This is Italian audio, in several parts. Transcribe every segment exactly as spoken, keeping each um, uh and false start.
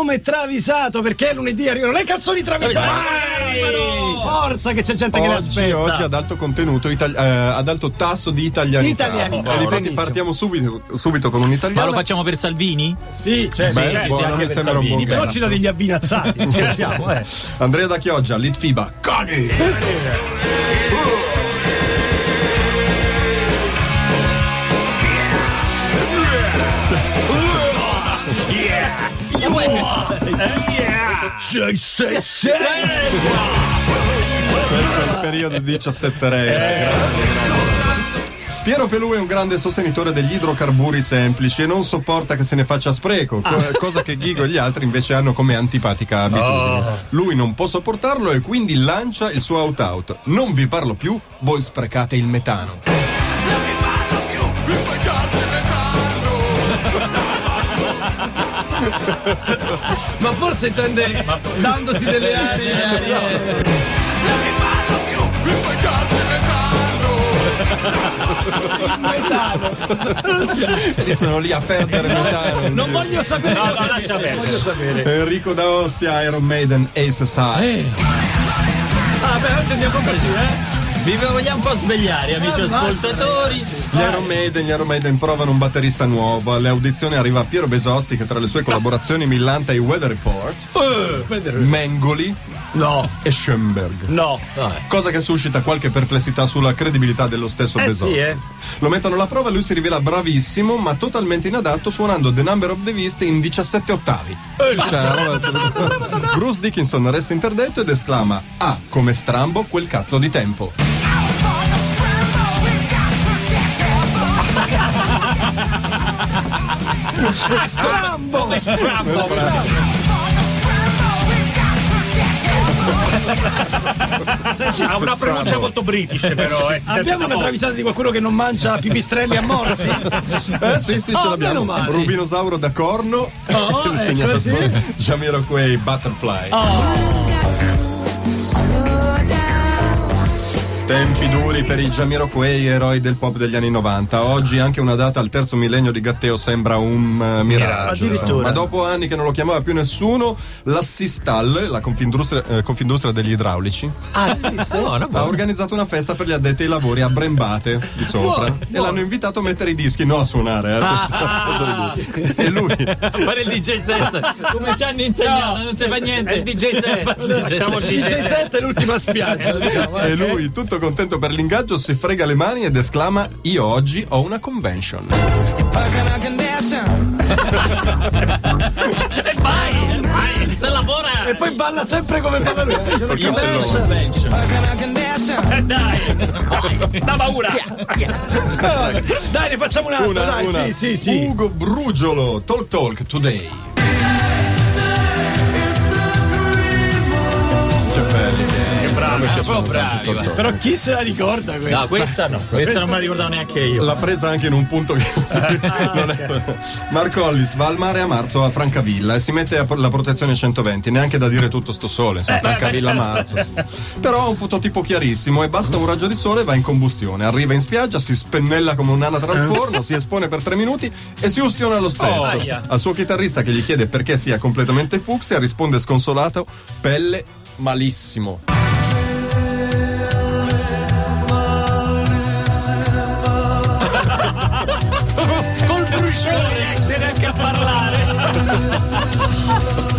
nome travisato, perché lunedì arrivano le canzoni travisate. No! Forza che c'è gente oggi, che le aspetta. Oggi ad alto contenuto, itali- eh, ad alto tasso di italianità. Italianità. E infatti partiamo subito, subito con un italiano. Ma lo facciamo per Salvini? Sì, cioè, beh, sì, sì, buono, sì, anche Salvini, un se no ci dà degli avvinazzati. Scherziamo, eh. Andrea da Chioggia, Litfiba. Cani! Yeah. Sei, sei, sei. Questo è il periodo diciassette re. Piero Pelù è un grande sostenitore degli idrocarburi semplici e non sopporta che se ne faccia spreco, ah. cosa che Ghigo e gli altri invece hanno come antipatica abitudine. Oh. Lui non può sopportarlo e quindi lancia il suo out-out. Non vi parlo più, voi sprecate il metano. Non vi parlo più, vi sprecate il metano. Ma forse intende dandosi delle aree. Non mi parlo più, mi sto già metano. Sono lì a perdere metano. Non voglio sapere. No, no, lascia perdere. Voglio sapere. Enrico D'Aostia, Iron Maiden, Ace Sai. Hey. Ah, beh, oggi andiamo così, eh? Vi vogliamo un po' svegliare, amici ascoltatori. Gli Iron Maiden, gli Iron Maiden provano un batterista nuovo. Alle audizioni arriva Piero Besozzi, che tra le sue collaborazioni millanta i Weather Report, uh, Mengoli no. e Schoenberg. No. Cosa che suscita qualche perplessità sulla credibilità dello stesso eh Besozzi. Sì, eh. Lo mettono alla prova e lui si rivela bravissimo, ma totalmente inadatto, suonando The Number of the Beast in diciassette ottavi. Eh, cioè, Bruce Dickinson resta interdetto ed esclama: ah, come strambo quel cazzo di tempo. Strambo! Strambo! Ha una pronuncia molto british, però. Eh, abbiamo una travisata di qualcuno che non mangia pipistrelli a morsi? Eh sì, sì, oh, ce l'abbiamo. Rubinosauro da corno. Oh, il segnatore Jamiro quei Butterfly. Oh. Tempi duri per i Jamiroquai, eroi del pop degli anni novanta. Oggi anche una data al terzo millennio di Gatteo sembra un uh, miraggio. Addirittura. Ma dopo anni che non lo chiamava più nessuno, l'Assistal, la Confindustria, eh, Confindustria degli idraulici, ah, no, no, ha organizzato una festa per gli addetti ai lavori a Brembate di sopra. Buone, e buone. L'hanno invitato a mettere i dischi, non a suonare. Eh, ah, ah, e lui a fare il D J set, come ci hanno insegnato, no, non si fa niente. È il D J set. Facciamo il D J set è l'ultima spiaggia. Diciamo, e okay. lui tutto contento per l'ingaggio si frega le mani ed esclama: io oggi ho una convention. E vai, vai, se lavora. E poi balla sempre come balla lui. Convention. Dai, dai, da paura. Dai, ne facciamo un altro, una, dai, una. Sì, sì, sì. Ugo Brugiolo, Talk Talk Today. Che belli. Bravi, sono bravi, tutto, tutto. Però chi se la ricorda questa? No, questa no, questa, questa non me la ricordavo neanche io. L'ha presa anche in un punto che non si... ah, non okay. è... Marco Ellis va al mare a marzo a Francavilla e si mette a la protezione centoventi, neanche da dire tutto sto sole, insomma, eh, Francavilla a marzo. Sì. Però ha un fototipo chiarissimo e basta un raggio di sole e va in combustione. Arriva in spiaggia, si spennella come un'anatra al forno, si espone per tre minuti e si ustiona lo stesso. Oh, al suo chitarrista che gli chiede perché sia completamente fucsia risponde sconsolato: pelle malissimo.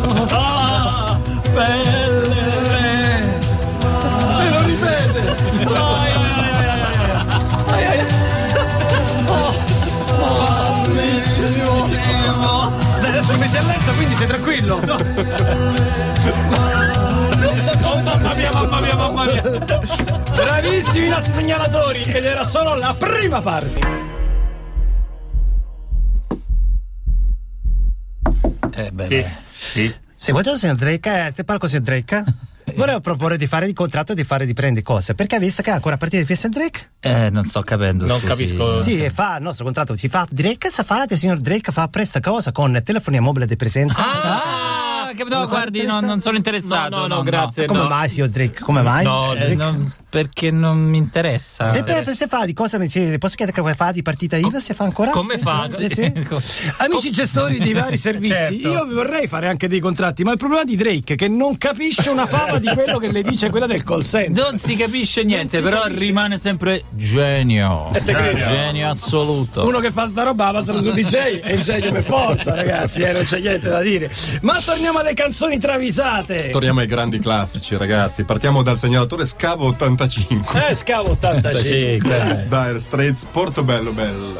Oh, belle, belle. E lo ripete. Ai, ai, ai. Oh, oh, oh, adesso metti a letto, quindi sei tranquillo. No. Oh, mamma mia, mamma mia, mamma mia. Bravissimi i nostri segnalatori. Ed era solo la prima parte. Eh, beh, sì. Sì. Sì, buongiorno signor Drake, eh, te parlo con il Drake? Volevo proporre di fare di contratto e di fare di prendi cose, perché ha visto che ha ancora partita di festa il Drake? Eh, non sto capendo. Non scusi. Capisco. Sì, fa il nostro contratto, si fa Drake, sa fa, il signor Drake fa presta cosa con telefonia mobile di presenza. Ah! Ah, che no, guardi, no, non sono interessato. No, no, no, no grazie. Come no. mai signor Drake? Come mai? No, Drake? No. perché non mi interessa. Se, per, se fa di cosa mi chiede, posso chiedere come fa di partita I V A? Se fa ancora? Come se, fa? Se, se. Amici Com- gestori di vari servizi, certo. Io vorrei fare anche dei contratti, ma il problema di Drake è che non capisce una fava di quello che le dice quella del call center. Non si capisce niente, si però capisce. Rimane sempre genio. Genio. Genio assoluto. Uno che fa sta roba, passa su D J, è il genio per forza, ragazzi, eh, non c'è niente da dire. Ma torniamo alle canzoni travisate. Torniamo ai grandi classici, ragazzi. Partiamo dal segnalatore Scavo ottanta. Eh, scavo ottantacinque. Dire Straits, Portobello Bella.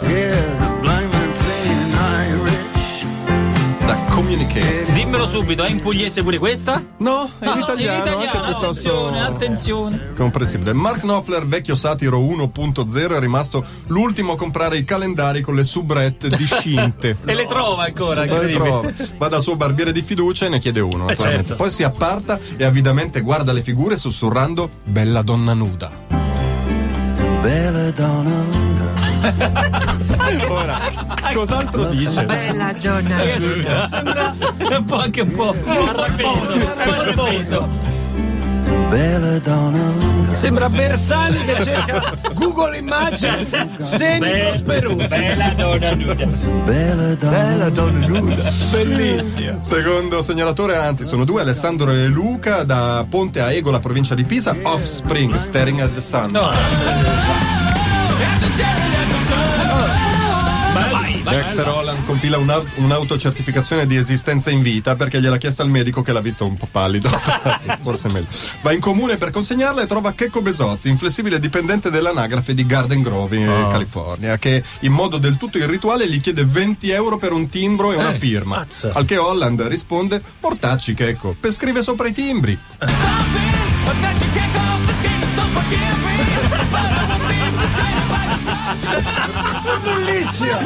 Da Communicate. Dimmelo subito, è in pugliese pure questa? No, è no, in italiano, in italiano anche piuttosto attenzione, attenzione. Comprensibile. Mark Knopfler, vecchio satiro uno punto zero, è rimasto l'ultimo a comprare i calendari con le soubrette discinte. E no. le trova ancora, che le trova. Va dal suo barbiere di fiducia e ne chiede uno, eh certo. Poi si apparta e avidamente guarda le figure sussurrando "Bella donna nuda". Bella donna nuda. Ora, cos'altro dice? Bella donna. Ragazzi, sembra un po' anche un po' arrabbiato. Bella donna. Sembra Bersani che cerca Google Immagini Senno Sperusa. Bella donna nuda. Bella donna, donna nuda. Bellissima. Secondo segnalatore, anzi sono due, Alessandro e Luca da Ponte a Egola, provincia di Pisa, yeah. Offspring, Staring at the Sun. No. Dexter Holland compila una, un'autocertificazione di esistenza in vita perché gliel'ha chiesta il medico che l'ha visto un po' pallido. Forse è meglio. Va in comune per consegnarla e trova Checco Besozzi, inflessibile dipendente dell'anagrafe di Garden Grove in oh. California, che in modo del tutto irrituale gli chiede venti euro per un timbro e una eh, firma. Mazza. Al che Holland risponde: "Mortacci Checco, per scrive sopra i timbri". Bellissimo!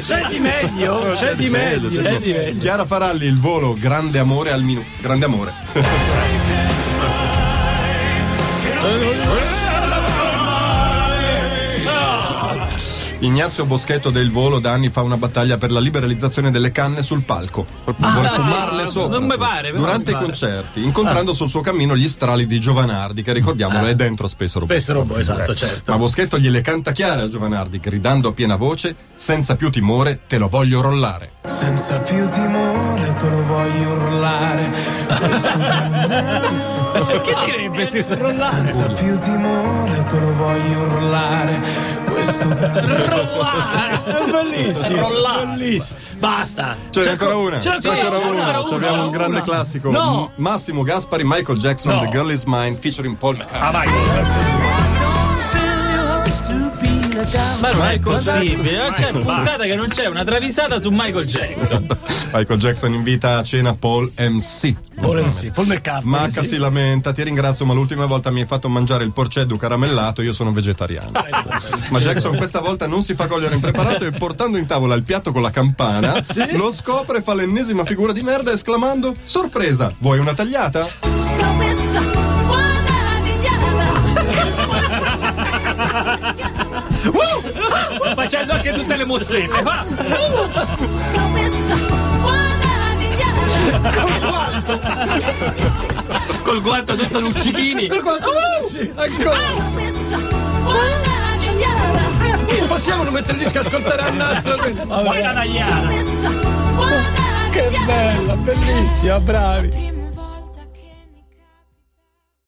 C'è di meglio, no, c'è, c'è di meglio, meglio, c'è di meglio. Chiara Faralli, il volo, grande amore al minuto. Grande amore. Ignazio Boschetto del Volo da anni fa una battaglia per la liberalizzazione delle canne sul palco. Ah, vuole fumarle sì, sopra. Non mi pare. Durante mi pare. I concerti, incontrando ah. sul suo cammino gli strali di Giovanardi, che ricordiamolo ah. è dentro Spesaro. Spesaro, esatto, certo. Ma Boschetto gliele canta chiare a Giovanardi, gridando a piena voce: "Senza più timore, te lo voglio rollare". Senza più timore, te lo voglio rollare. Questo è che direbbe si rollare? Senza più timore te lo voglio rollare. Questo rollare è bellissimo, rollare. Bellissimo. Basta. C'è, c'è ancora una. C'è ancora, c'è ancora una. una. C'è abbiamo un grande una. classico. No. M- Massimo Gaspari, Michael Jackson, no. The Girl Is Mine, featuring Paul McCartney. Ah, vai. Ma non è possibile, non c'è puntata che non c'è una travisata su Michael Jackson. Michael Jackson invita a cena Paul M C. Paul M C, Paul McCartney. Macca si lamenta: "Ti ringrazio, ma l'ultima volta mi hai fatto mangiare il porceddu caramellato, io sono vegetariano". Ma Jackson questa volta non si fa cogliere impreparato e, portando in tavola il piatto con la campana, sì? Lo scopre, fa l'ennesima figura di merda esclamando: "Sorpresa, vuoi una tagliata?". Sto facendo anche tutte le mossette, va! Col guanto! Col guanto tutto luccichini! Col guanto luccichini! Ancora! Possiamo non mettere il disco, ascoltare al nastro? Guarda la tagliata! Che bella, bellissima, bravi!